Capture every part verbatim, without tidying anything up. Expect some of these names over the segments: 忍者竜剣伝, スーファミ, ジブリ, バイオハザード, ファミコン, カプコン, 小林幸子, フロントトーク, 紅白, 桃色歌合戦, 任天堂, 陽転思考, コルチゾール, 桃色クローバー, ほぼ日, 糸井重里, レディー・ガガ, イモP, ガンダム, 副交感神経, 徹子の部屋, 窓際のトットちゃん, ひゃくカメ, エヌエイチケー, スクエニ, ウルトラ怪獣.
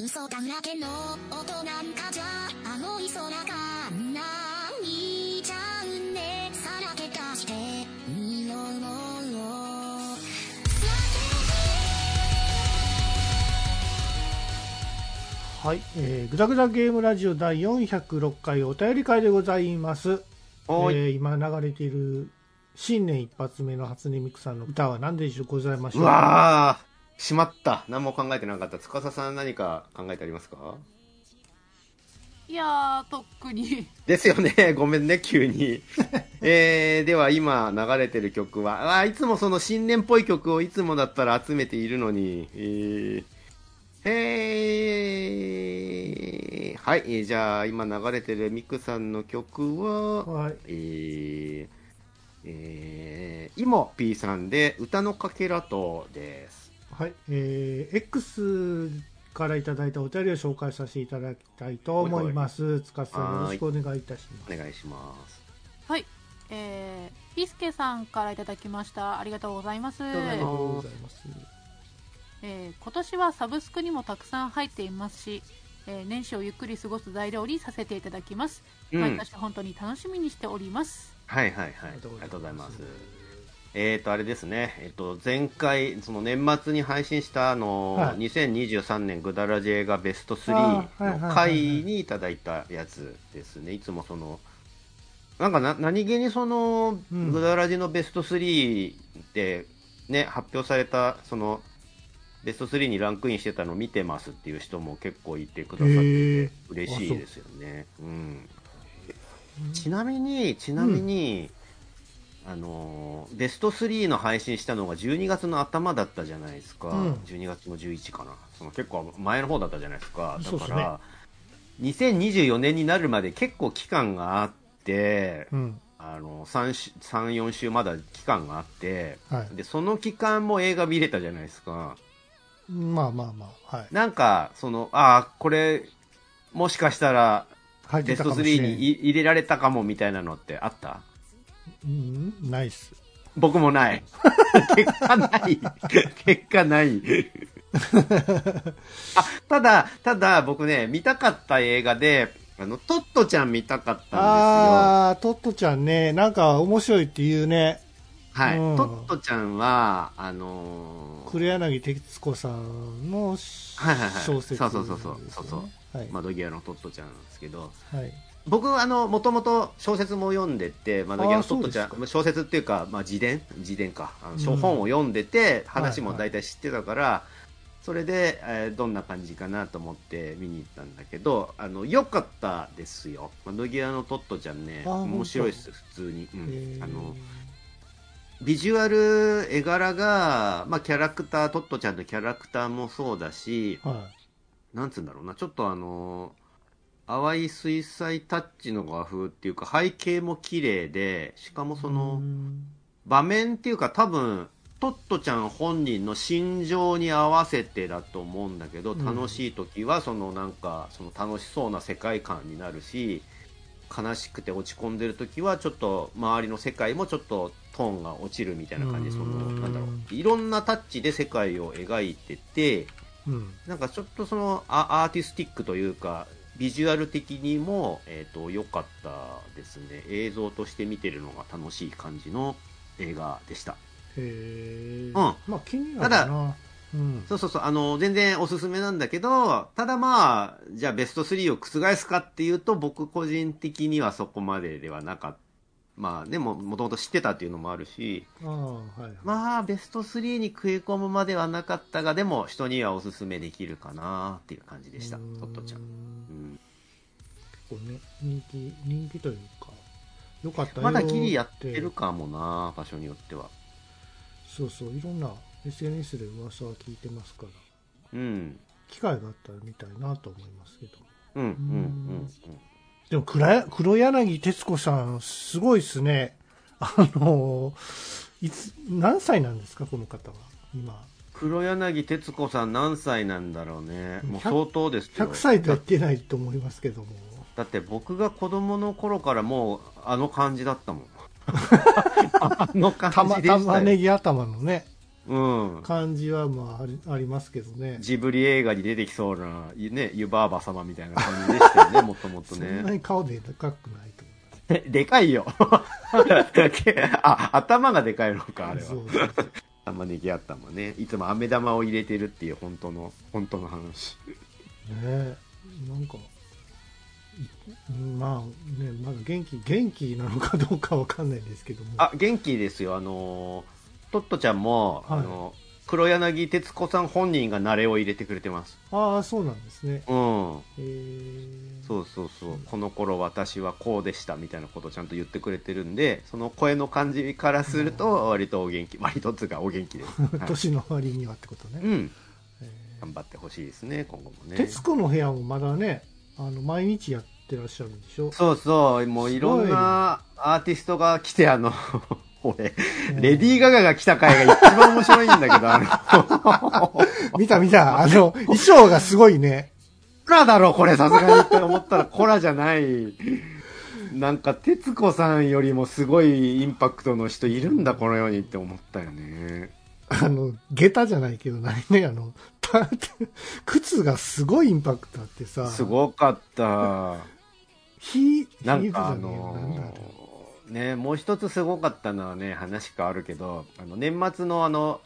嘘だらけの音なんかじゃ青い空がんな見ちゃうね、さらけ出してみろもう。はい、えー、ぐだぐだゲームラジオ第よんひゃくろっかいお便り会でございます。えー、今流れている新年一発目の初音ミクさんの歌は何でしょうございましょう。うわーしまった、何も考えてなかった。司さん何か考えてありますか？いやーとっくにですよね、ごめんね急にえー、では今流れてる曲は、あいつもその新年っぽい曲をいつもだったら集めているのに、えーえー、はい、えー、じゃあ今流れてるミクさんの曲は、はい、えーえー、イモ P さんで歌のかけらとです。はい、えー、X からいただいたお便りを紹介させていただきたいと思います。つかさんよろしくお願いいたします。お願いします。はい、えー、ピスケさんからいただきました。ありがとうございます。ありがとうございます。えー、今年はサブスクにもたくさん入っていますし、えー、年始をゆっくり過ごす材料にさせていただきます。毎年、うん、本当に楽しみにしております。はいはいはい、ありがとうございます。えーとあれですね、えー、と前回その年末に配信したあの、はい、にせんにじゅうさんねんぐだらじ映画ベストスリーの回にいただいたやつですね。いつもそのなんかな何気にそのぐだらじのベストスリーで、ね、うん、発表されたそのベストスリーにランクインしてたのを見てますっていう人も結構いてくださってて嬉しいですよね。うん、ちなみにちなみに、うん、あのベストスリーの配信したのがじゅうにがつの頭だったじゃないですか、うん、じゅうにがつのじゅういちかな、その結構前の方だったじゃないですか。だからにせんにじゅうよねんになるまで結構期間があって、うん、あの さん、よんしゅうまだ期間があって、はい、でその期間も映画見れたじゃないですか。まあまあまあ、はい、なんかそのあこれもしかしたらベストスリーに入れられたかもみたいなのってあった？うん、ナイス。僕もない結果ない結果ないあ、ただただ僕ね見たかった映画で、あのトットちゃん見たかったんですよ。ああ、トットちゃんね、なんか面白いっていうね。はい、うん、トットちゃんはあのー、黒柳徹子さんの小説、そうそうそうそうそうそう、はい、窓際のトットちゃんなんですけど、はい、僕はもともと小説も読んでて、まあ、トットちゃん小説っていうか、まあ、自伝自伝か、あの書本を読んでて、うん、話も大体知ってたから、はいはい、それで、えー、どんな感じかなと思って見に行ったんだけど、あのよかったですよ。窓際のトットちゃんね、面白いです普通に、うん、あのビジュアル絵柄が、まあ、キャラクタートットちゃんのキャラクターもそうだし、はい、なんつうんだろうな、ちょっとあの淡い水彩タッチの画風っていうか、背景も綺麗で、しかもその場面っていうか、多分トットちゃん本人の心情に合わせてだと思うんだけど、楽しい時はそのなんかその楽しそうな世界観になるし、悲しくて落ち込んでる時はちょっと周りの世界もちょっとトーンが落ちるみたいな感じで、そのなんだろう、いろんなタッチで世界を描いてて、なんかちょっとそのアーティスティックというかビジュアル的にも良、えー、かったですね。映像として見てるのが楽しい感じの映画でした。へー、うん、まあ気になるな。ただ、うん、そうそうそう、あの全然おすすめなんだけど、ただまあじゃあベストスリーを覆すかっていうと、僕個人的にはそこまでではなかった。まあでももともと知ってたっていうのもあるし、あ、はいはい、まあベストスリーに食い込むまではなかったが、でも人にはおすすめできるかなっていう感じでした。トットちゃん、ね、人気人気というか良かったよ。まだギリやってるかもな、場所によっては。そうそう、いろんな エスエヌエス で噂は聞いてますから、うん、機会があったら見たいなと思いますけど。うんうんうんうん。でも黒柳徹子さんすごいですね。あのいつ何歳なんですかこの方は今。黒柳徹子さん何歳なんだろうね。もう相当ですよ。ひゃくさいとは言ってないと思いますけども。だって僕が子供の頃からもうあの感じだったもんあの感じでしたよ。玉ねぎ頭のね、感じはまあありますけどね、うん、ジブリ映画に出てきそうな、ね、湯婆婆様みたいな感じでしたよねもっともっとね。そんなに顔で高くないと思います。でかいよあ、頭がでかいのかあれは。そうそうそう玉ねぎ頭ね、いつも飴玉を入れてるっていう本当の本当の話ねえ、なんかまあね、まだ元気元気なのかどうかわかんないですけども、あ、元気ですよ。あのトットちゃんも、はい、あの黒柳徹子さん本人が慣れを入れてくれてます。ああ、そうなんですね。うん、へえ、そうそうそう、うん、この頃私はこうでしたみたいなことをちゃんと言ってくれてるんで、その声の感じからすると割とお元気、割とつかお元気です、はい、年の割にはってことね。うん、頑張ってほしいですね今後もね。徹子の部屋もまだね、あの毎日やってらっしゃるんでしょ。そうそう、もういろんなアーティストが来て、あの俺、レディー・ガガが来た回が一番面白いんだけど、あの見た見た、あの、衣装がすごいね。コラだろ、これ、さすがにって思ったら、コラじゃない。なんか、徹子さんよりもすごいインパクトの人いるんだ、この世にって思ったよね。あの、下駄じゃないけど、ないね、あの、靴がすごいインパクトあってさ。すごかった。ヒールじゃねえよ、なんだあれ。ね、もう一つすごかったのはね、話変わるけど、あの年末のあの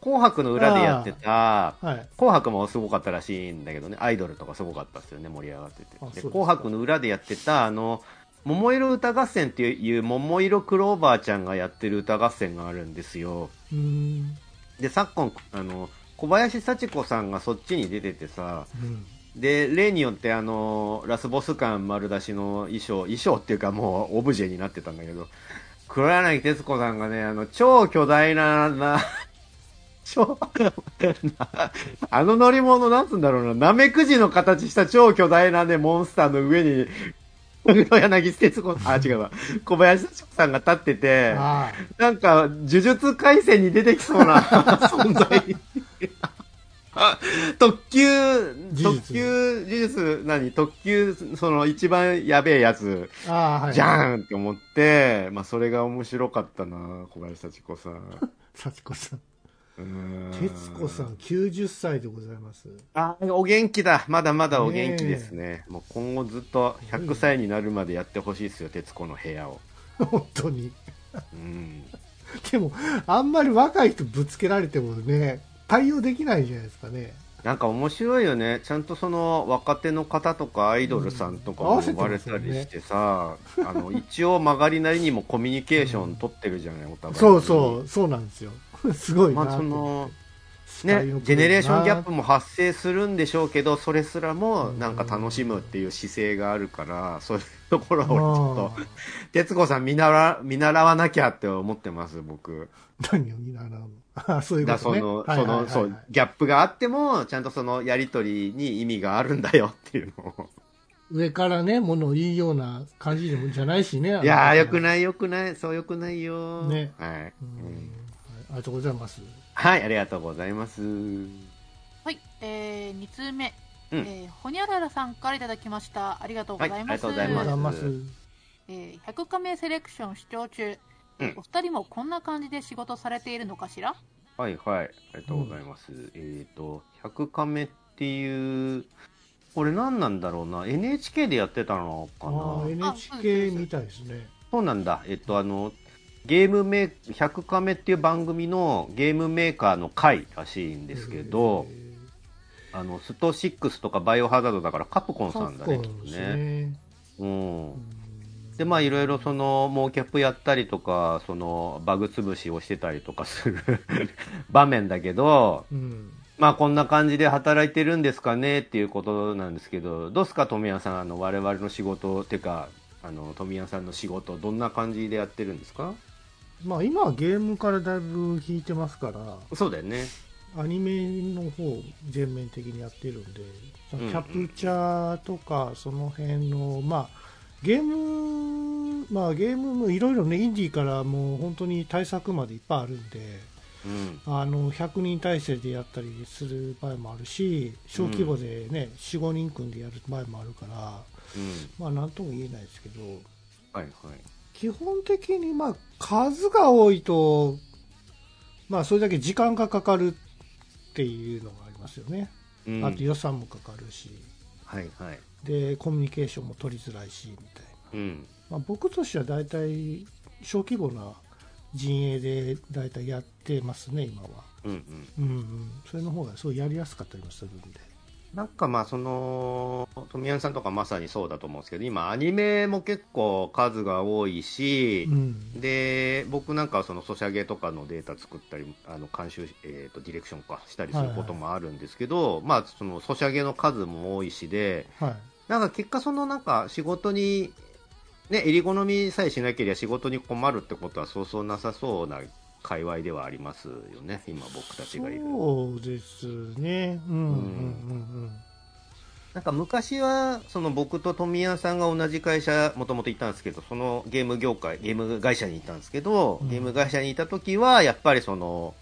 紅白の裏でやってた、はい、紅白もすごかったらしいんだけどね、アイドルとかすごかったですよね、盛り上がってて。で紅白の裏でやってたあの桃色歌合戦っていう桃色クローバーちゃんがやってる歌合戦があるんですよ。うーん、で昨今あの小林幸子さんがそっちに出ててさ、うん、で例によってあのラスボス感丸出しの衣装衣装っていうかもうオブジェになってたんだけど、黒柳徹子さんがね、あの超巨大なな超あの乗り物なんつうんだろうな、ナメクジの形した超巨大なねモンスターの上に黒柳徹子あ違うわ小林徹子さんが立ってて、なんか呪術廻戦に出てきそうな存在特急、特急、技術、何特急、その一番やべえやつ、あ、はい、じゃんって思って、まあそれが面白かったな、小林幸子さん。幸子さん。徹子さん、きゅうじゅっさいでございます。あ、お元気だ。まだまだお元気ですね。ね、もう今後ずっとひゃくさいになるまでやってほしいですよ、徹子の部屋を。本当に。うん。でも、あんまり若い人ぶつけられてもね、対応できないじゃないですかね。なんか面白いよね。ちゃんとその若手の方とかアイドルさんとかも呼ばれたりしてさ、うん、あの一応曲がりなりにもコミュニケーション取ってるじゃない、うん、お互い。そうそうそうなんですよ。すごいな。まあそのね、ジェネレーションギャップも発生するんでしょうけど、それすらもなんか楽しむっていう姿勢があるから、うん、そういうところは俺ちょっと徹子さん見習見習わなきゃって思ってます僕。何を見習うの？あ、そういうことね。だからその、はいはいはいはい、そのそうギャップがあってもちゃんとそのやり取りに意味があるんだよっていうのを。上からね物を言うような感じでもじゃないしね。いやー、よくないよくないそうよくないよ。ね。はい、うん。ありがとうございます。はい、ありがとうございます。はい、えー、に通目、うん、えー、ほにゃららさんからいただきました。ありがとうございます。はい、ありがとうございます。えー、ひゃくカメセレクション視聴中、うん、お二人もこんな感じで仕事されているのかしら？はいはい、ありがとうございます。うん、えっと、ひゃくカメっていう、これ何なんだろうな、エヌエイチケー でやってたのかな。あ、エヌエイチケー みたいですね。そうなんだ。えっと、あの、ゲームメーひゃくカメっていう番組のゲームメーカーの回らしいんですけど、あのストろくとかバイオハザードだからカプコンさんだねきっとね。うん。でまあいろいろそのモーキャップやったりとかそのバグ潰しをしてたりとかする場面だけど、うん、まあこんな感じで働いてるんですかねっていうことなんですけど、どうすか富谷さん、あの我々の仕事てかあの富谷さんの仕事どんな感じでやってるんですか？まあ、今はゲームからだいぶ引いてますから、そうだよね。アニメの方を全面的にやってるんで、キャプチャーとかその辺の、まあ、ゲーム、まあ、ゲームもいろいろね、インディーからもう本当に対策までいっぱいあるんで、うん、あのひゃくにん体制でやったりする場合もあるし、小規模でね、うん、よん、ごにん組んでやる場合もあるから、うん、まあなんとも言えないですけど、はいはい。基本的にまあ数が多いとまあそれだけ時間がかかるっていうのがありますよね、うん、あと予算もかかるし、はいはい、でコミュニケーションも取りづらいしみたいな、うんまあ、僕としては大体小規模な陣営で大体やってますね今は、うんうんうんうん、それの方がそうやりやすかったりもするんで、なんかまあその富山さんとかまさにそうだと思うんですけど、今アニメも結構数が多いし、うん、で僕なんかはそのソシャゲとかのデータ作ったりあの監修、えーとディレクションかしたりすることもあるんですけど、はいはい、まあそのソシャゲの数も多いしで、はい、なんか結果そのなんか仕事にね襟好みさえしなければ仕事に困るってことはそうそうなさそうな界隈ではありますよね今僕たちがいる。そうですね、うんうんうん、なんか昔はその僕と富谷さんが同じ会社もともといたんですけど、そのゲーム業界ゲーム会社にいたんですけど、うん、ゲーム会社にいた時はやっぱりその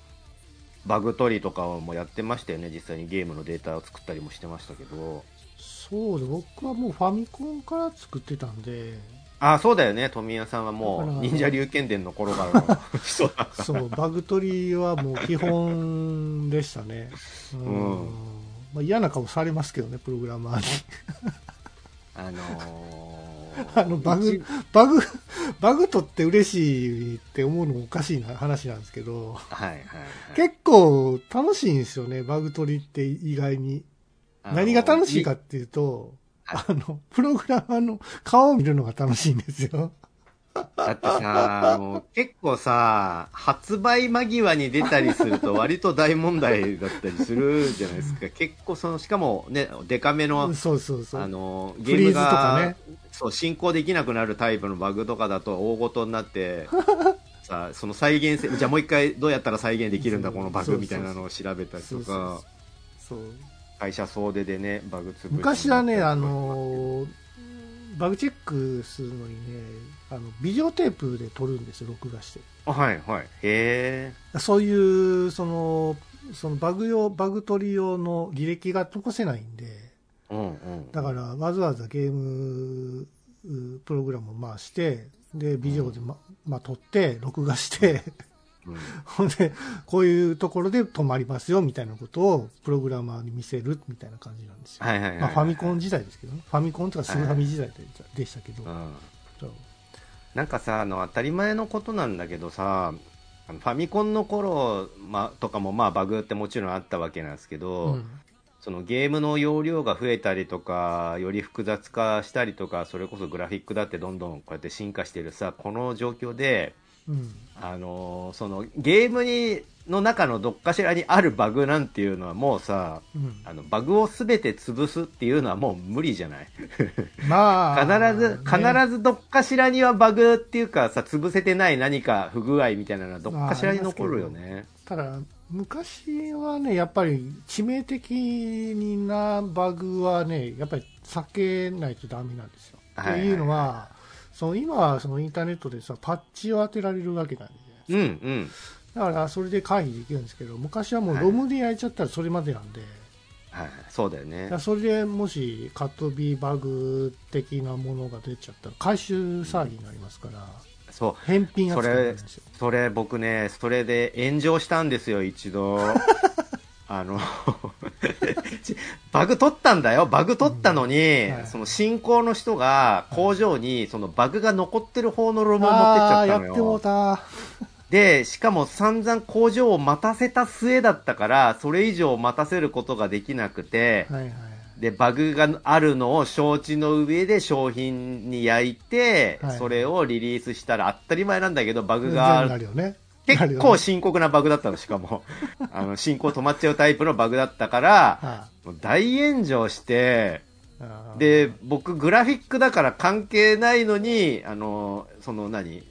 バグ取りとかもやってましたよね、実際にゲームのデータを作ったりもしてましたけど。そうで僕はもうファミコンから作ってたんで。ああそうだよね、富谷さんはもう忍者竜剣伝の頃からの人だからそうバグ取りはもう基本でしたねうん、うんまあ、嫌な顔されますけどねプログラマーにあのー、あのバグバグバグ取って嬉しいって思うのもおかしいな話なんですけど、はいはいはい、結構楽しいんですよねバグ取りって。意外に何が楽しいかっていうとあのプログラマーの顔を見るのが楽しいんですよ。だってさもう結構さ発売間際に出たりすると割と大問題だったりするじゃないですか結構そのしかもねデカめのそうそうそうあのゲームがフリーズとか、ね、そう進行できなくなるタイプのバグとかだと大ごとになってさその再現性じゃあもう一回どうやったら再現できるんだこのバグみたいなのを調べたりとかそう会社総出でねバグ潰昔はねあのバグチェックするのにねあのビデオテープで撮るんですよ録画して。はいはいへえ。そういうそのそのバグ用バグ取り用の履歴が残せないんで、うんうん、だからわざわざゲームプログラムを回してでビデオで、まうんまあ、撮って録画してほんでこういうところで止まりますよみたいなことをプログラマーに見せるみたいな感じなんですよ。ファミコン時代ですけど、ね、ファミコンとかスーファミ時代でしたけど、はいはいうん、そうなんかさあの当たり前のことなんだけどさファミコンの頃、ま、とかもまあバグってもちろんあったわけなんですけど、うん、そのゲームの容量が増えたりとかより複雑化したりとかそれこそグラフィックだってどんどんこうやって進化してるさこの状況でうん、あのそのゲームにの中のどっかしらにあるバグなんていうのはもうさ、うん、あのバグを全て潰すっていうのはもう無理じゃないまあ必ず、ね、必ずどっかしらにはバグっていうかさ潰せてない何か不具合みたいなのはどっかしらに残るよね、まあ、ただ昔はねやっぱり致命的なバグはねやっぱり避けないとダメなんですよ、はいはいはい、っていうのはその今はそのインターネットでさパッチを当てられるわけなんで、うんうん、だからそれで回避できるんですけど昔はもうロムで焼いちゃったらそれまでなんで、はいはい、そうだよね。だそれでもしカットビーバグ的なものが出ちゃったら回収騒ぎになりますから、うん、そう返品扱いなんですよ。それ、それ僕ねそれで炎上したんですよ一度あのバグ取ったんだよバグ取ったのに、うんはい、その進行の人が工場にそのバグが残ってる方のロムを持ってっちゃったのよ。あやってもうたでしかも散々工場を待たせた末だったからそれ以上待たせることができなくて、はいはい、でバグがあるのを承知の上で商品に焼いて、はい、それをリリースしたら当たり前なんだけどバグがある結構深刻なバグだったのしかもあの進行止まっちゃうタイプのバグだったから、はあ、もう大炎上してで僕グラフィックだから関係ないのにあのその何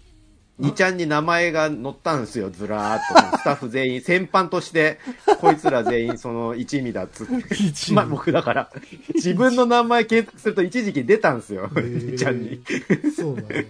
にちゃんに名前が載ったんですよずらーっとスタッフ全員先般としてこいつら全員その一味だっつってまあ僕だから自分の名前検索すると一時期出たんですよにちゃんにそうだね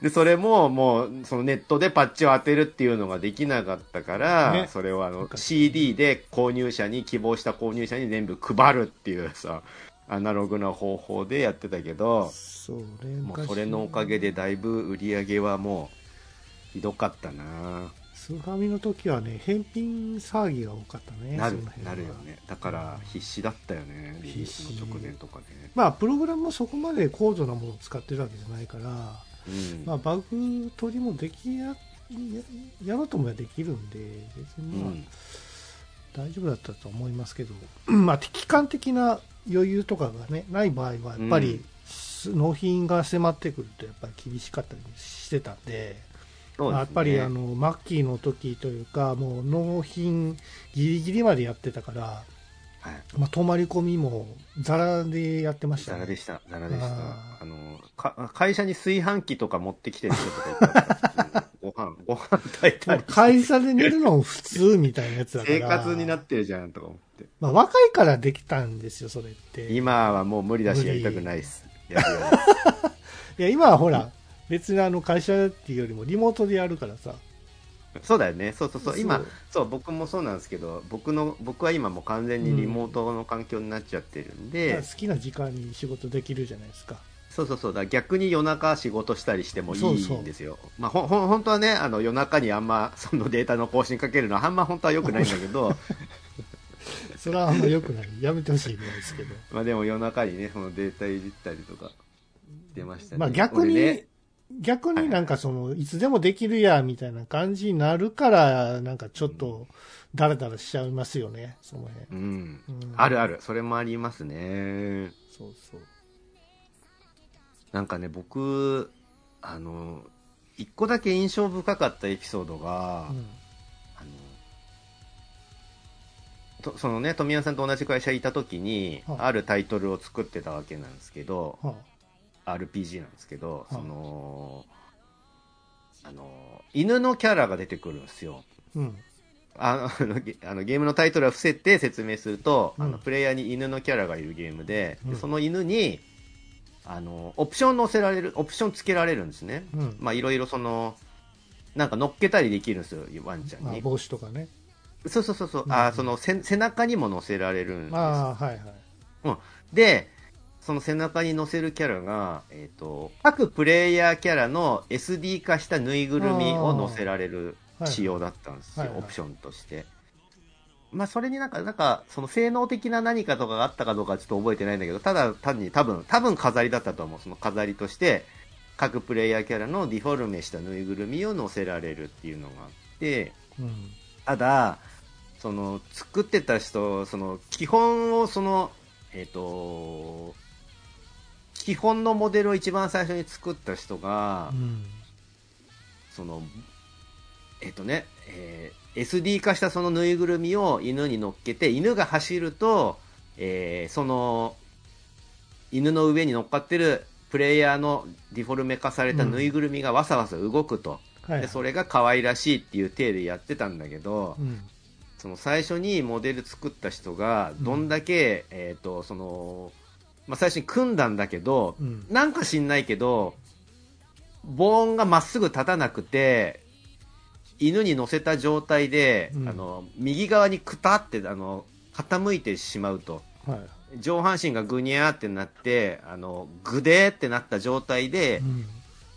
でそれももうそのネットでパッチを当てるっていうのができなかったから、ね、それをあの シーディー で購入者に希望した購入者に全部配るっていうさアナログな方法でやってたけど そ, れもうそれのおかげでだいぶ売り上げはもうひどかったな。スーファミの時はね返品騒ぎが多かったね。なるなるよね。だから必死だったよね、リリースの直前とかね。まあプログラムもそこまで高度なものを使ってるわけじゃないから、うん、まあバグ取りもできや や, やろうともできるんで別にまあ、うん、大丈夫だったと思いますけど、まあ期間的な余裕とかがねない場合はやっぱり、うん、納品が迫ってくるとやっぱり厳しかったりしてたんで、そうですね、やっぱりあのマッキーの時というかもう納品ギリギリまでやってたから、はい、まあ、泊まり込みもザラでやってました、ね、ザラでしたザラでした。ああのか会社に炊飯器とか持ってきてる人とかいたからご飯ご飯炊いたり会社で寝るのも普通みたいなやつだから生活になってるじゃんとか思って、まあ、若いからできたんですよそれって。今はもう無理だしやりたくないです。いや, い や, いや今はほら、うん、別にあの会社っていうよりもリモートでやるからさ。そうだよね。そうそうそう、今そうそう僕もそうなんですけど、僕の僕は今もう完全にリモートの環境になっちゃってるんで、うん、好きな時間に仕事できるじゃないですか。そうそうそうだ、逆に夜中仕事したりしてもいいんですよ。そうそう、まあ、ほほ本当はねあの夜中にあんまそのデータの更新かけるのはあんま本当は良くないんだけどそれはあんま良くない、やめてほしいぐらいですけどまあでも夜中にねそのデータいじったりとか出ましたね。まあ逆に、ね、逆になんかその、はい、いつでもできるやみたいな感じになるからなんかちょっとダラダラしちゃいますよね、その辺、うんうん、あるある、それもありますね。そうそう、なんかね僕あの一個だけ印象深かったエピソードが、うん、とそのね、富山さんと同じ会社いた時に、はあ、あるタイトルを作ってたわけなんですけど、はあ、アールピージー なんですけど、はあ、そのあの犬のキャラが出てくるんですよ、うん、あのあのゲームのタイトルは伏せて説明すると、うん、あのプレイヤーに犬のキャラがいるゲーム で,、うん、でその犬にあのオプション載せられる、オプションつけられるんですね、うん、まあいろいろそのなんか乗っけたりできるんですよワンちゃんに、まあ、帽子とかね。そうそうそうそう、うん、あその背中にも乗せられるんです。あ、はいはい、うん、でその背中に乗せるキャラが、えーと、各プレイヤーキャラの エスディー 化したぬいぐるみを乗せられる仕様だったんですよ、はいはいはい、オプションとして、はいはい、まあそれになんかなんかその性能的な何かとかがあったかどうかちょっと覚えてないんだけど、ただ単に多分多分飾りだったと思う。その飾りとして各プレイヤーキャラのディフォルメしたぬいぐるみを乗せられるっていうのがあって、うん、ただその作ってた人その基本をその、えー、と基本のモデルを一番最初に作った人が、うん、そのえっ、ー、とね、えー、エスディー 化したそのぬいぐるみを犬に乗っけて、犬が走ると、えー、その犬の上に乗っかってるプレイヤーのディフォルメ化されたぬいぐるみがわさわさ動くと、うん、でそれが可愛らしいっていう体でやってたんだけど、うん、その最初にモデル作った人がどんだけ、うん、えーとそのまあ、最初に組んだんだけど、うん、なんか知んないけどボーンがまっすぐ立たなくて犬に乗せた状態で、うん、あの右側にくたってあの傾いてしまうと、はい、上半身がぐにゃーってなってあのぐでーってなった状態で、うん、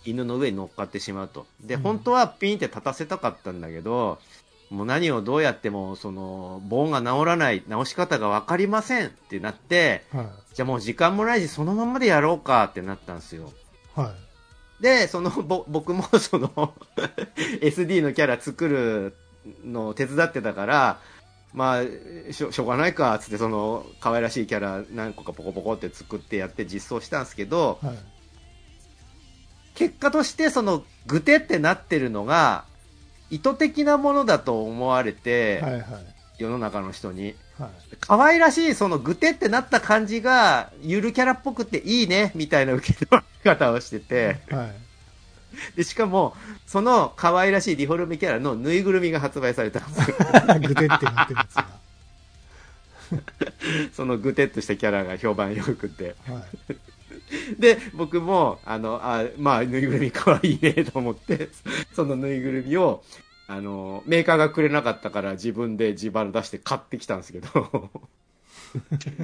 犬の上に乗っかってしまうと。で、うん、本当はピンって立たせたかったんだけど、もう何をどうやってもそのボーンが治らない、治し方が分かりませんってなって、はい、じゃあもう時間もないしそのままでやろうかってなったんですよ、はい、でそのぼ僕もそのエスディー のキャラ作るのを手伝ってたからまあしょ、しょうがないかっつってその可愛らしいキャラ何個かポコポコって作ってやって実装したんですけど、はい、結果としてそのグテってなってるのが意図的なものだと思われて、はいはい、世の中の人に、はい、可愛らしいそのグテってなった感じがゆるキャラっぽくていいねみたいな受け取り方をしてて、はい、でしかもその可愛らしいディフォルメキャラのぬいぐるみが発売されたんですよグテってなってるやつがそのグテっとしたキャラが評判よくて、はいで僕もあのあ、まあ、ぬいぐるみかわいいねと思ってそのぬいぐるみをあのメーカーがくれなかったから自分で自腹出して買ってきたんですけど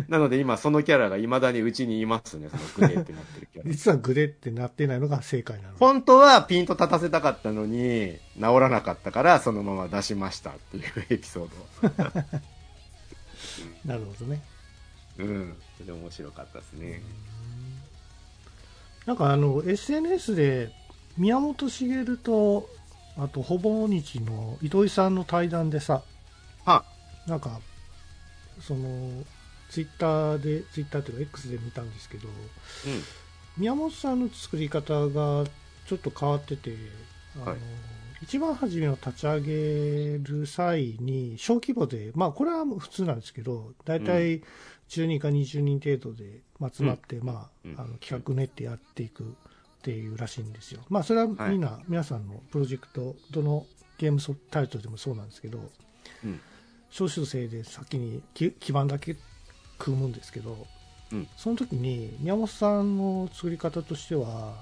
なので今そのキャラがいまだにうちにいますね。そのグレーってなってるキャラ実はグレーってなってないのが正解なの。本当はピンと立たせたかったのに治らなかったからそのまま出しましたっていうエピソードなるほどね。うん、それ面白かったですね。なんかあの エスエヌエス で宮本茂とあとほぼ日の糸井さんの対談でさ、はなんかそのツイッターでツイッターっていうか X で見たんですけど、うん、宮本さんの作り方がちょっと変わってて、あの、はい、一番初めを立ち上げる際に小規模で、まあこれは普通なんですけど、だいたいじゅうにんかにじゅうにん程度で集まって、うん、まあ、あの企画練ってやっていくっていうらしいんですよ。まあそれはみんな、はい、皆さんのプロジェクト、どのゲームタイトルでもそうなんですけど、うん、少数制で先に基盤だけ組むんですけど、うん、その時に宮本さんの作り方としては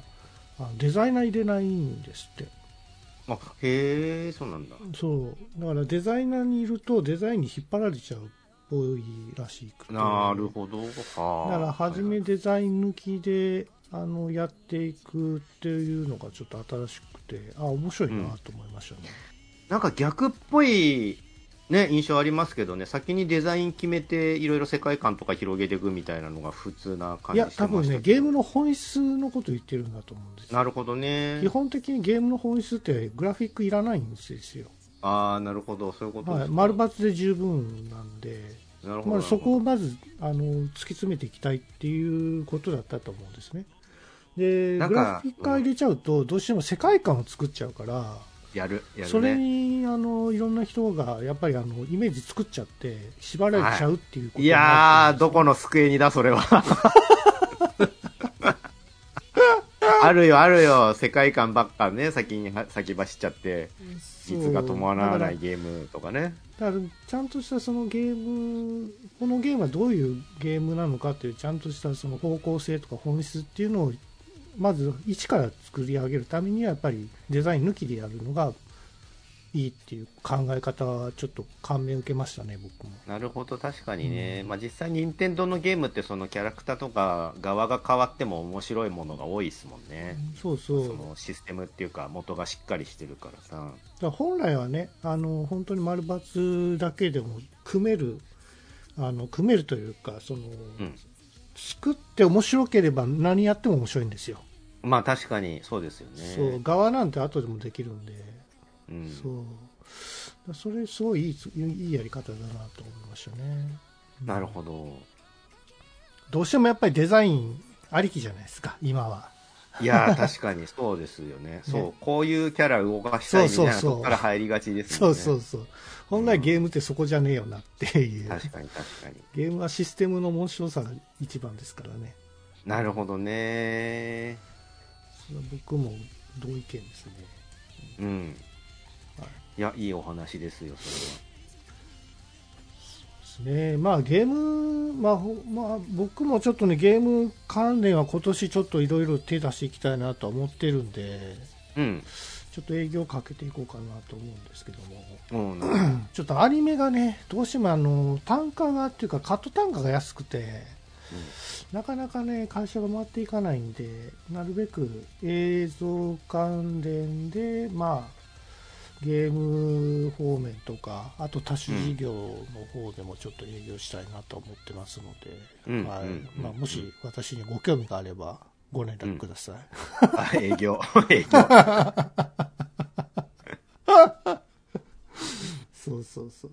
デザイナー入れないんですって。あ、へえ、そうなんだ。そうだからデザイナーにいるとデザインに引っ張られちゃうっぽいらしくて。なるほど。あ、だから初めデザイン抜きであのやっていくっていうのがちょっと新しくて、あ、面白いなと思いましたね、うん、なんか逆っぽい、ね、印象ありますけどね。先にデザイン決めていろいろ世界観とか広げていくみたいなのが普通な感じしてましたけど。いや多分ねゲームの本質のこと言ってるんだと思うんですよ。なるほどね。基本的にゲームの本質ってグラフィックいらないんですよ。ああ、なるほど、そういうことです、ね。はい、丸×で十分なんで。なるほど、まあ、そこをまずあの突き詰めていきたいっていうことだったと思うんですね。でグラフィック入れちゃうとどうしても世界観を作っちゃうからやるやるね、それにあのいろんな人がやっぱりあのイメージ作っちゃって縛られちゃうっていうことになって、はい、いやーどこの机にだそれはあるよあるよ、世界観ばっかね先に先走っちゃって実が伴わないゲームとかね。だからちゃんとしたそのゲーム、このゲームはどういうゲームなのかっていうちゃんとしたその方向性とか本質っていうのをまず一から作り上げるためにはやっぱりデザイン抜きでやるのがいいっていう考え方はちょっと感銘受けましたね、僕も。なるほど、確かにね、うん。まあ、実際任天堂のゲームってそのキャラクターとか側が変わっても面白いものが多いですもんね、うん、そうそう。そのシステムっていうか元がしっかりしてるからさ。だから本来はねあの本当に丸×だけでも組めるあの組めるというかその、うん、作って面白ければ何やっても面白いんですよ。まあ確かにそうですよね。そう側なんて後でもできるんで、うん、そうそれすごいいい、いいやり方だなと思いましたね。なるほど。どうしてもやっぱりデザインありきじゃないですか今は。いや確かにそうですよね。そうね、こういうキャラ動かしたいみたいなとこから入りがちですよね。そうそうそう。本来ゲームってそこじゃねえよなっていう、うん、確かに確かに。ゲームはシステムの面白さが一番ですからね。なるほどね。それは僕も同意見ですね。うん、はい、いやいいお話ですよそれは。ね、まあゲーム、まあまあ、僕もちょっとねゲーム関連は今年ちょっといろいろ手出していきたいなとは思ってるんで、うん、ちょっと営業かけていこうかなと思うんですけども、うん、ちょっとアニメがねどうしてもあの単価がっていうかカット単価が安くて、うん、なかなかね会社が回っていかないんで、なるべく映像関連でまあゲーム方面とかあと多種事業の方でもちょっと営業したいなと思ってますので、うん、はい、うん、まあ、もし私にご興味があればご連絡ください、うん、あ営業営業そうそうそうそう。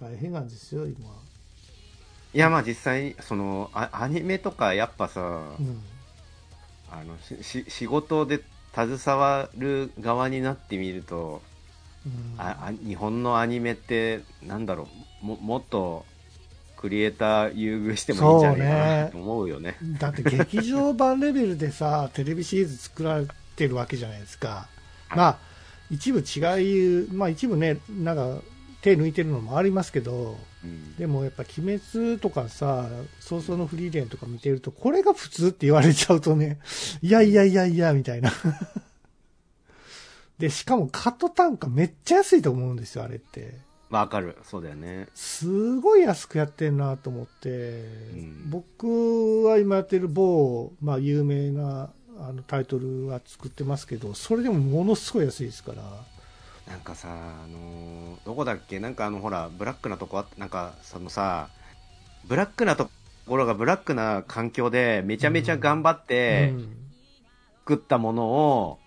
大変なんですよ今。いやまあ実際そのあアニメとかやっぱさ、うん、あのし仕事で携わる側になってみると、うん、あ日本のアニメってなんだろう も, もっとクリエイター優遇してもいいんじゃないかなと思うよね。そうね。だって劇場版レベルでさテレビシリーズ作られてるわけじゃないですか。まあ一部違い、まあ一部ねなんか手抜いてるのもありますけど、うん、でもやっぱ鬼滅とかさ早々のフリーレンとか見てるとこれが普通って言われちゃうとね、いやいやいやいやみたいなでしかもカット単価めっちゃ安いと思うんですよあれって。わかる、そうだよね。すごい安くやってんなと思って、うん、僕は今やってる某、まあ、有名なあのタイトルは作ってますけど、それでもものすごい安いですから。なんかさ、あのー、どこだっけ、なんかあのほらブラックなとこあって、なんかそのさブラックなところがブラックな環境でめちゃめちゃ頑張って作ったものを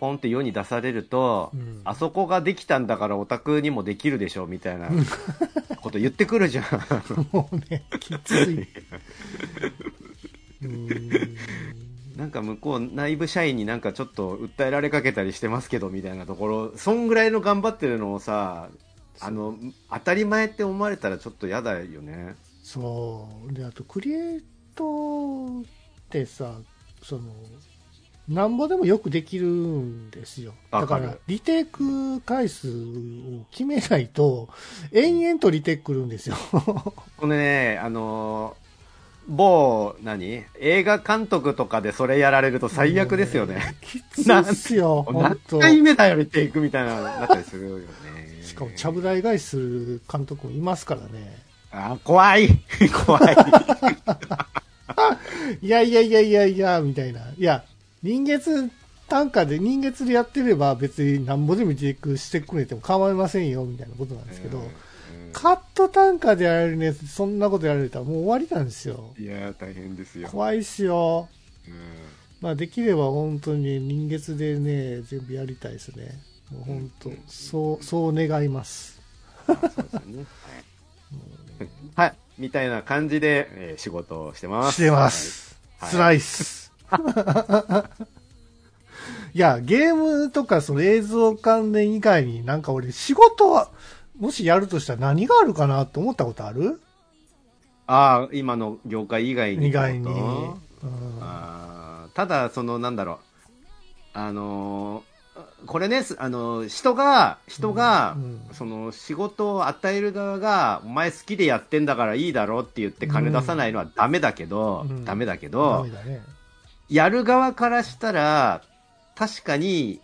ポンって世に出されると、うん、あそこができたんだからオタクにもできるでしょみたいなこと言ってくるじゃんもうね、きついうんなんか向こう内部社員になんかちょっと訴えられかけたりしてますけどみたいなところ、そんぐらいの頑張ってるのをさ、あの当たり前って思われたらちょっと嫌だよね。そうで、あとクリエイトってさ、そのなんぼでもよくできるんですよ。だからリテイク回数を決めないと延々とリテイクくるんですよこれね、あのー某何映画監督とかでそれやられると最悪ですよね、ね、きついっすよ本当。何回目だよリテイクみたいなのだったりするよねしかもちゃぶ台返しする監督もいますからね。あ、怖い怖いいやいやいやいやいやみたいな。いや、人月単価で人月でやってれば別に何ぼでもリテイクしてくれても構いませんよみたいなことなんですけど、えーカット単価でやれるね、そんなことやられたらもう終わりなんですよ。いや大変ですよ、怖いっすよ、うん。まあ、できれば本当に人月でね全部やりたいですね、もう本当、うん、そうそう願いますああそうですねはい、はい、みたいな感じで、えー、仕事をしてますしてます、はい、辛いっすいやゲームとかその映像関連以外になんか俺仕事はもしやるとしたら何があるかなと思ったことある？ああ、今の業界以外に。以外に。うん、あ、ただ、その、なんだろう。あのー、これね、あのー、人が、人が、うんうん、その、仕事を与える側が、お前好きでやってんだからいいだろって言って金出さないのはダメだけど、うん、ダメだけど、うん、ダメだね。やる側からしたら、確かに、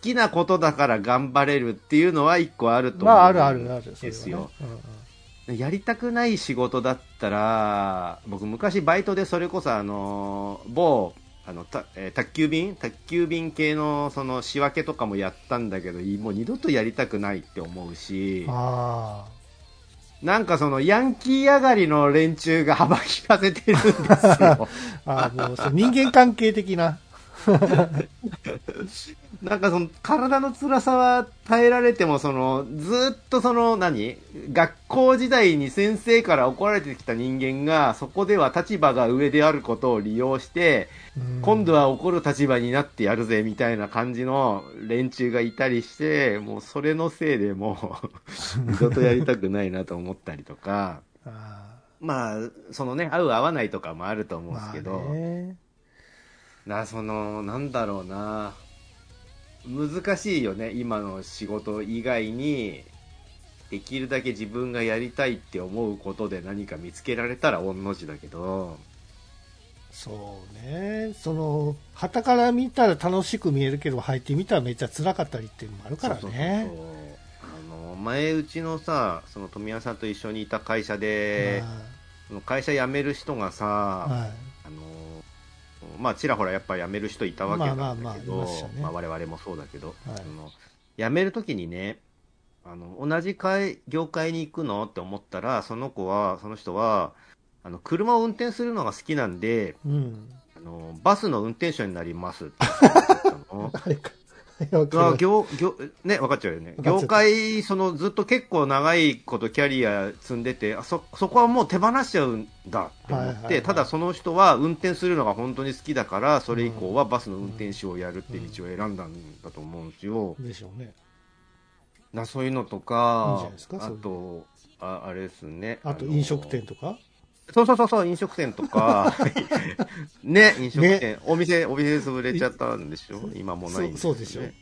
好きなことだから頑張れるっていうのは一個あると思うんですよ。やりたくない仕事だったら、僕昔バイトでそれこそあの某あのた、えー、宅急便宅急便系のその仕分けとかもやったんだけど、もう二度とやりたくないって思うし、あ、なんかそのヤンキー上がりの連中が幅利かせてるんですよあ、もうそ人間関係的ななんかその体の辛さは耐えられても、そのずっとその何学校時代に先生から怒られてきた人間がそこでは立場が上であることを利用して、うん、今度は怒る立場になってやるぜみたいな感じの連中がいたりして、もうそれのせいでもう二度とやりたくないなと思ったりとかあ、まあそのね、合う合わないとかもあると思うんですけど、まあね、な、そのなんだろうな、難しいよね。今の仕事以外にできるだけ自分がやりたいって思うことで何か見つけられたら御の字だけど、そうね、その旗から見たら楽しく見えるけど履いてみたらめっちゃ辛かったりっていうのもあるからね。そうそうそう、あの前うちのさ、その富谷さんと一緒にいた会社で、はい、会社辞める人がさ、はい、あのまあ、ちらほらやっぱ辞める人いたわけなんだけど、我々もそうだけど、はい、その辞めるときにね、あの同じ会業界に行くのって思ったら、その子はその人はあの車を運転するのが好きなんで、うん、あのバスの運転手になりますって言ったのあ、業業ね、分かっちゃうよね。業界そのずっと結構長いことキャリア積んでて、あ、そそこはもう手放しちゃうんだって思って、はいはいはい、ただその人は運転するのが本当に好きだから、それ以降はバスの運転手をやるって道を選んだんだと思うんですよ。でしょうね。な、そういうのとか、あと あ, あれですね。あと飲食店とか。そうそうそうそう、飲食店とかね、飲食店、ね、お店お店潰れちゃったんでしょ、今もないんですよ、ね、そう、そうでしょう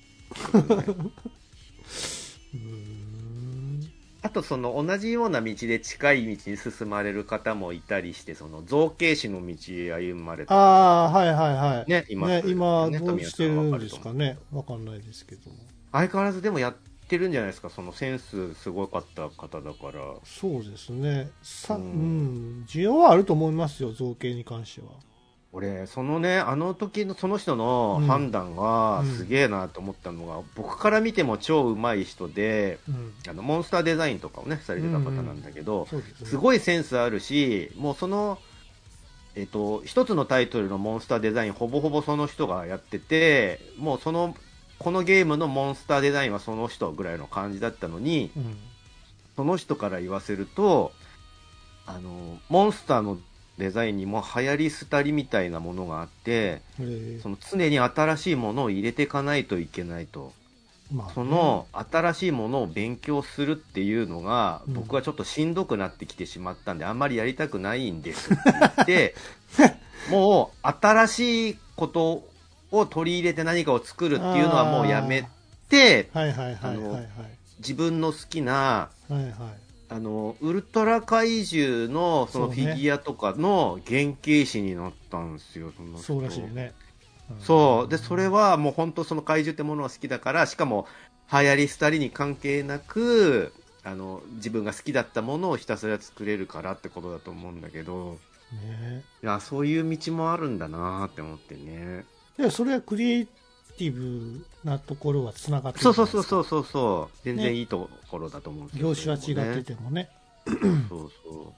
ーん。あとその同じような道で近い道に進まれる方もいたりして、その造形師の道歩まれた、ああ、はいはいはいね、今ね、今どうしてるんですかね、わかんないですけど、相変わらずでもやっってるんじゃないですか、そのセンスすごかった方だから。そうですね、さ、うんうん、需要はあると思いますよ、造形に関しては。俺そのね、あの時のその人の判断はすげえなと思ったのが、うん、僕から見ても超うまい人で、うん、あのモンスターデザインとかをねされてた方なんだけど、うんうん す, ね、すごいセンスあるし、もうそのえっと、一つのタイトルのモンスターデザインほぼほぼその人がやってて、もうそのこのゲームのモンスターデザインはその人ぐらいの感じだったのに、うん、その人から言わせるとあのモンスターのデザインにも流行り廃りみたいなものがあって、その常に新しいものを入れていかないといけないと、まあね、その新しいものを勉強するっていうのが、うん、僕はちょっとしんどくなってきてしまったんであんまりやりたくないんですって言ってもう新しいことを取り入れて何かを作るっていうのはもうやめて、自分の好きな、はいはい、あのウルトラ怪獣 の, そのフィギュアとかの原型師になったんですよ、その人。そうらしいね。そうで、それはもう本当その怪獣ってものは好きだから、しかも流行り廃りに関係なくあの自分が好きだったものをひたすら作れるからってことだと思うんだけど、ね、いやそういう道もあるんだなって思ってね。いやそれはクリエイティブなところはつながってる。そうそうそうそうそうそう、全然いいところだと思うんですけど、ね、業種は違っててもねそうそう、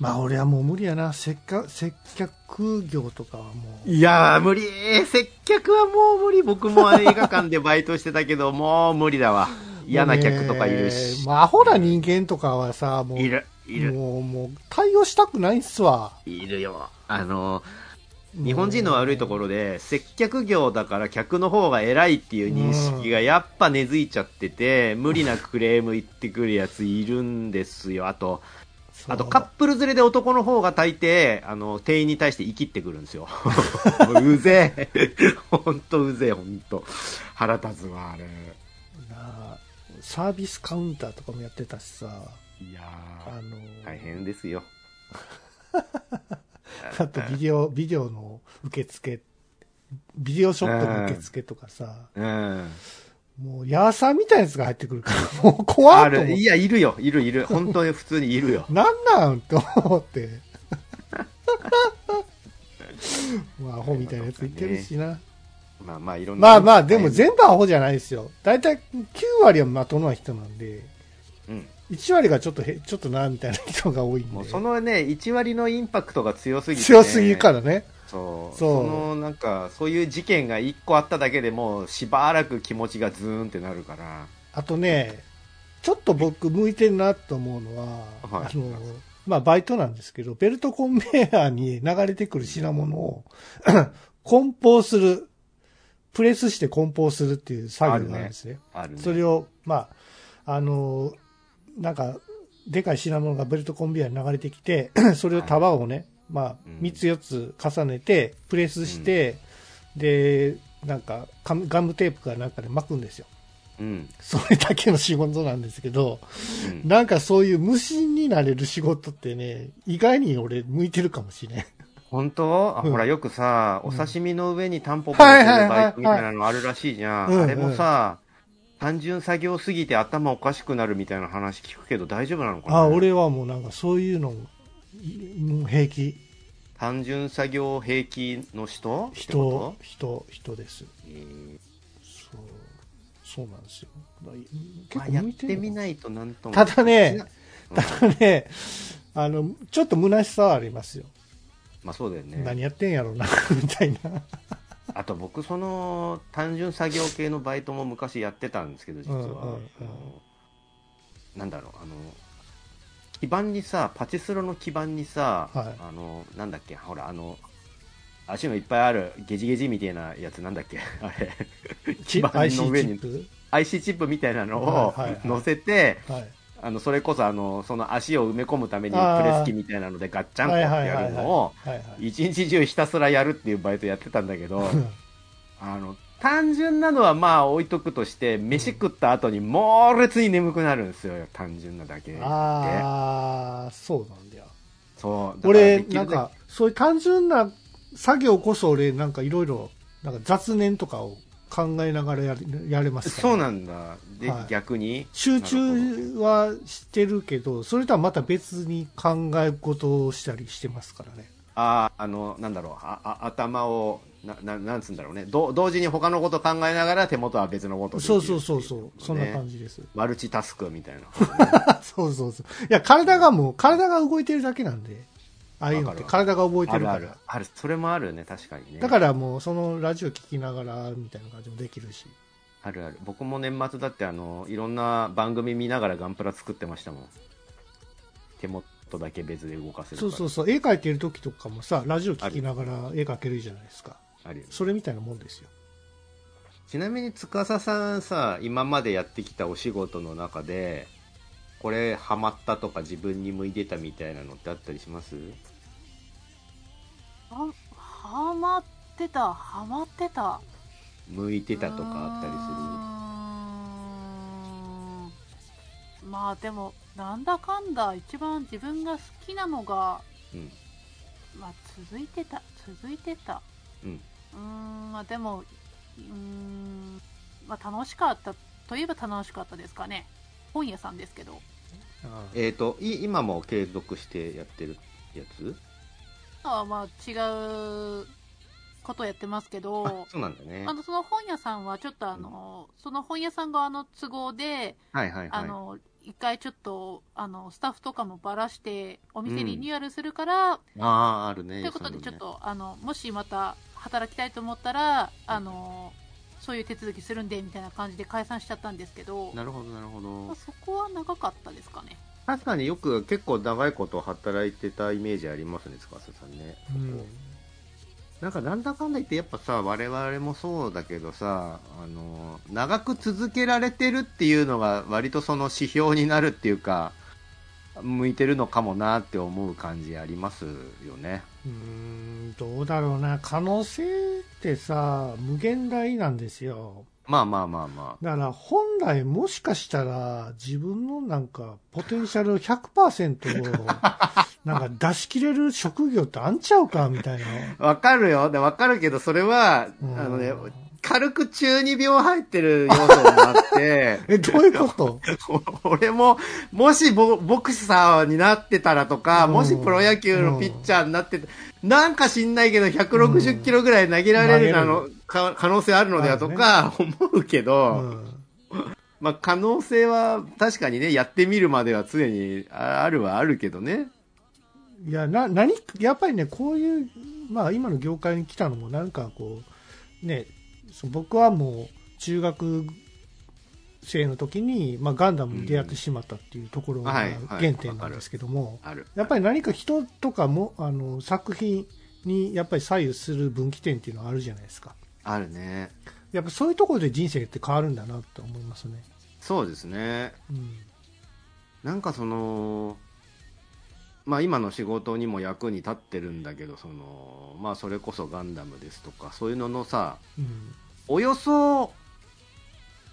まあ俺はもう無理やな、接客、接客業とかはもう。いやー無理、接客はもう無理。僕も映画館でバイトしてたけどもう無理だわ。嫌な客とかいるし、まあ、アホな人間とかはさ、もういるいる、もうもう対応したくないっすわ。いるよ、あの日本人の悪いところで接客業だから客の方が偉いっていう認識がやっぱ根付いちゃってて、無理なクレーム言ってくるやついるんですよ。あとあとカップル連れで男の方が大抵あの店員に対してイキってくるんですようぜえほんとうぜえ、ほんと腹立つわあれな。サービスカウンターとかもやってたしさ、いやー、あのー、大変ですよあとビデオビデオの受付、ビデオショップの受付とかさ、うんうん、もうヤーサーみたいなやつが入ってくるからもう怖いと思って。いやいるよ、いるいる、本当に普通にいるよなんなんと思ってまあアホみたいなやついてるしな、ね、まあまあいろんな、まあまあでも全部アホじゃないですよ。大体きゅうわりはまともな人なんで、うん、いちわりがちょっとへちょっとなみたいな人が多いんで、もうそのねいちわりのインパクトが強すぎて、ね、強すぎるからね。そう、そう、そのなんかそういう事件がいっこあっただけでもうしばらく気持ちがズーンってなるから。あとねちょっと僕向いてるなと思うのは、はい、あのまあバイトなんですけど、ベルトコンベヤーに流れてくる品物を梱包する、プレスして梱包するっていう作業なんですね。あるね、あるね。それをまああのなんかでかい品物がベルトコンベヤーに流れてきてそれを束をね、はい、まあ、みっつよっつ重ねてプレスして、うん、でなんかガムテープかなんかで巻くんですよ、うん、それだけの仕事なんですけど、うん、なんかそういう無心になれる仕事ってね、意外に俺向いてるかもしれない。本当、あ、うん、ほらよくさ、お刺身の上にタンポポのバイクみたいなのあるらしいじゃん、はいはいはいはい、あれもさ、うんうん、単純作業すぎて頭おかしくなるみたいな話聞くけど大丈夫なのかな。あ、俺はもうなんかそういうの平気、単純作業平気の人人人人です、えー、そうそうなんですよ。結構やってみないとなんとも。ただね、ただね、うん、あのちょっと虚しさはありますよ。まあそうだよね、何やってんやろうなみたいなあと僕その単純作業系のバイトも昔やってたんですけど、実は、うんうんうん、なんだろう、あの基板にさ、パチスロの基板にさ、はい、あのなんだっけ、ほらあの足のいっぱいあるゲジゲジみたいなやつ、なんだっけあれ基板の上に アイシー チップみたいなのを乗せて、はいはいはい、あのそれこそあのその足を埋め込むためにプレス機みたいなのでガッチャンコってやるのを一日中ひたすらやるっていうバイトやってたんだけどあの単純なのはまあ置いとくとして、飯食った後に猛烈に眠くなるんですよ、単純なだけで。ああ、そうなんだよ。そう。俺、なんか、そういう単純な作業こそ俺、なんかいろいろ、なんか雑念とかを考えながらや れ, やれますから、ね、そうなんだ。で、はい、逆に集中はしてるけど、それとはまた別に考え事をしたりしてますからね。ああ、あのなんだろう、ああ頭を な, な, なんつうんだろうね、ど同時に他のこと考えながら手元は別のことできるっていう、ね、そうそうそうそう、そんな感じです。マルチタスクみたいな、ね、そうそうそう。いや、体がもう体が動いてるだけなんで、ああいうのって体が覚えてるから。あるあるある、それもあるね、確かにね。だからもうそのラジオ聞きながらみたいな感じもできるし。あるある。僕も年末だって、あのいろんな番組見ながらガンプラ作ってましたもん。手元だけ別で動かせるから。そうそうそう。絵描いてる時とかもさ、ラジオ聞きながら絵描けるじゃないですか。ある。それみたいなもんですよ。ちなみに司さんさ、今までやってきたお仕事の中で、これハマったとか自分に向いてたみたいなのってあったりします？あ、ハマってた、ハマってた、向いてたとかあったりする？まあでもなんだかんだ一番自分が好きなのが、うん、まあ続いてた続いてた、うん、うーん、まあでもうーん、まあ楽しかったといえば楽しかったですかね。本屋さんですけど、えーと、い今も継続してやってるやつ？ああ、まあ違うことやってますけど。そうなんだね。あのその本屋さんはちょっとあの、うん、その本屋さん側の都合で、はいはいはい、あの一回ちょっとあのスタッフとかもばらしてお店リニューアルするから、うん、あああるね。ということでちょっと、ね、あのもしまた働きたいと思ったらあの、うん、そういう手続きするんでみたいな感じで解散しちゃったんですけど。なるほどなるほど。まあ、そこは長かったですかね。確かによく結構長いこと働いてたイメージありますね、司さんね、うん、なんかなんだかんだ言ってやっぱさ、我々もそうだけどさ、あの長く続けられてるっていうのが割とその指標になるっていうか、向いてるのかもなって思う感じありますよね。うーん、どうだろうな。可能性ってさ無限大なんですよ。まあまあまあまあ。だから本来もしかしたら自分のなんかポテンシャル ひゃくパーセント をなんか出し切れる職業ってあんちゃうかみたいな。わかるよ。わかるけどそれは、うん、あのね、軽く中二病入ってる要素もあって。え、どういうこと？俺も、もしボ、ボクサーになってたらとか、うん、もしプロ野球のピッチャーになってた、うん、なんか知んないけどひゃくろくじゅっキロぐらい投げられるなの、うん、か可能性あるのではとか思うけど、うん、まあ可能性は確かにね、やってみるまでは常にあるはあるけどね。いや、な、何、やっぱりね、こういう、まあ今の業界に来たのもなんかこう、ね、僕はもう中学生の時に、まあ、ガンダムに出会ってしまったっていうところが原点なんですけども、やっぱり何か人とかもあの作品にやっぱり左右する分岐点っていうのはあるじゃないですか。あるね。やっぱそういうところで人生って変わるんだなと思いますね。そうですね、うん、なんかそのまあ、今の仕事にも役に立ってるんだけど、その、まあ、それこそガンダムですとかそういうののさ、うん、およそ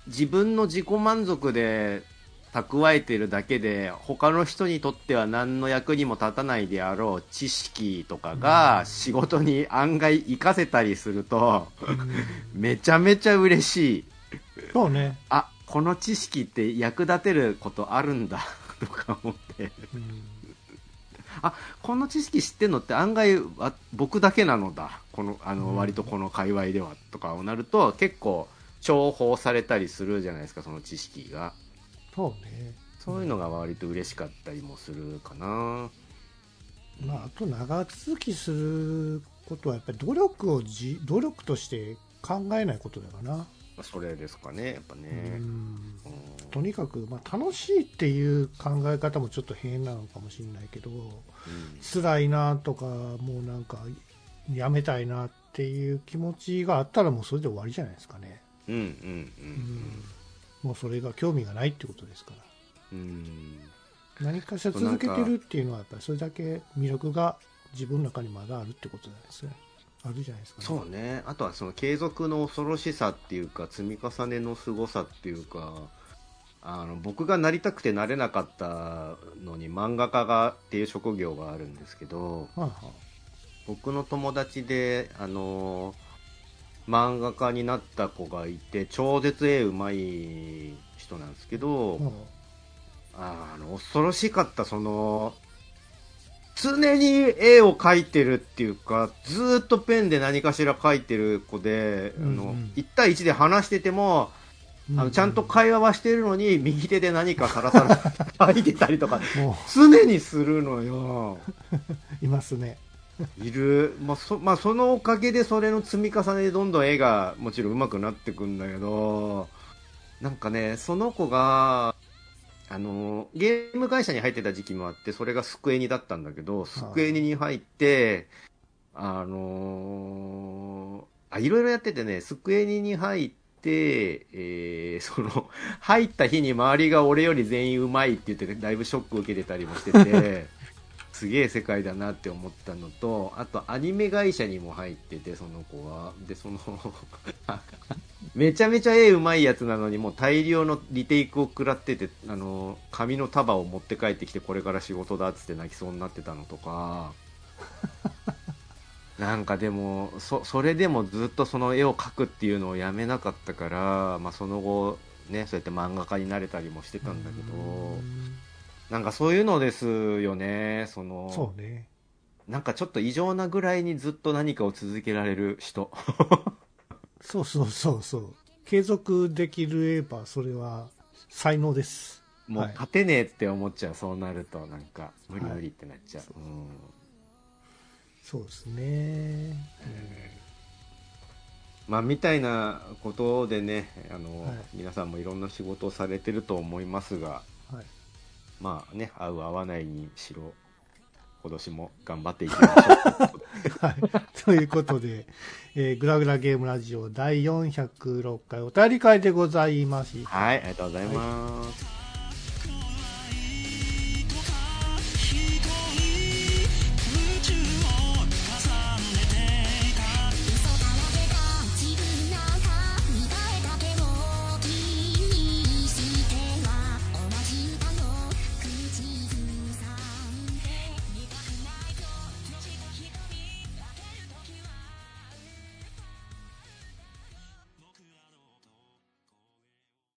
自分の自己満足で蓄えてるだけで他の人にとっては何の役にも立たないであろう知識とかが仕事に案外活かせたりすると、うん、めちゃめちゃ嬉しい。そうね。あ、この知識って役立てることあるんだとか思って、うん、あ、この知識知ってんのって案外僕だけなのだ、このあの割とこの界隈ではとかをなると結構重宝されたりするじゃないですか、その知識が。そうね。そういうのが割と嬉しかったりもするかな、うん、まあ、あと長続きすることはやっぱり努力をじ努力として考えないことだからな。それですかね、やっぱね。うん、とにかく、まあ、楽しいっていう考え方もちょっと変なのかもしれないけど、うん、辛いなとかもうなんかやめたいなっていう気持ちがあったらもうそれで終わりじゃないですかね。うんうんうん、うん、もうそれが興味がないってことですから、うん、何かしら続けてるっていうのはやっぱりそれだけ魅力が自分の中にまだあるってことじゃないですかね。あるじゃないですかね。そうね。あとはその継続の恐ろしさっていうか積み重ねのすごさっていうか、あの僕がなりたくてなれなかったのに漫画家がっていう職業があるんですけど、はあはあ、僕の友達であの漫画家になった子がいて、超絶絵うまい人なんですけど、うん、あ, あの恐ろしかった、その常に絵を描いてるっていうか、ずっとペンで何かしら描いてる子で、うんうん、あのいち対いちで話してても、あのちゃんと会話はしてるのに右手で何かさらさら書いてたりとか常にするのよ。いますね。いる、まあ そ, まあ、そのおかげでそれの積み重ねでどんどん絵がもちろん上手くなってくんだけど、なんかね、その子があのゲーム会社に入ってた時期もあって、それがスクエニだったんだけど、スクエニに入ってあのあいろいろやっててね、スクエニに入ってで、えー、その入った日に周りが俺より全員うまいって言って、ね、だいぶショック受けてたりもしててすげえ世界だなって思ったのと、あとアニメ会社にも入ってて、その子はでそのめちゃめちゃ絵うまいやつなのにもう大量のリテイクを食らってて、あの紙の束を持って帰ってきてこれから仕事だっつって泣きそうになってたのとかなんかでも そ, それでもずっとその絵を描くっていうのをやめなかったから、まあ、その後ねそうやって漫画家になれたりもしてたんだけど、なんかそういうのですよね。そのそうね、なんかちょっと異常なぐらいにずっと何かを続けられる人そうそうそうそう、継続できればそれは才能です。もう勝てねえって思っちゃう、はい、そうなるとなんか無理無理ってなっちゃう、はい、うん、そうですね、うん、まあみたいなことでね、あの、はい、皆さんもいろんな仕事をされてると思いますが、はい、まあね、合う合わないにしろ今年も頑張っていきましょう、はい、ということで、えー、グラグラゲームラジオだいよんひゃくろっかいお便り会でございます。はい、ありがとうございます、はい。